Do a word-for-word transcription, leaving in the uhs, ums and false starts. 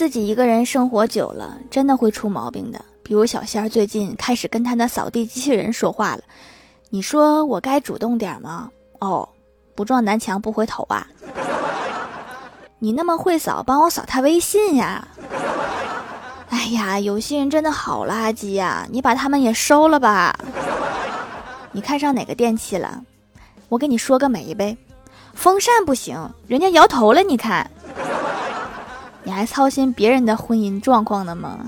自己一个人生活久了，真的会出毛病的。比如小仙儿最近开始跟他的扫地机器人说话了，你说我该主动点吗？哦，不撞南墙不回头啊！你那么会扫，帮我扫他微信呀！哎呀，有些人真的好垃圾呀，你把他们也收了吧！你看上哪个电器了？我给你说个美呗，风扇不行，人家摇头了，你看。你还操心别人的婚姻状况呢吗？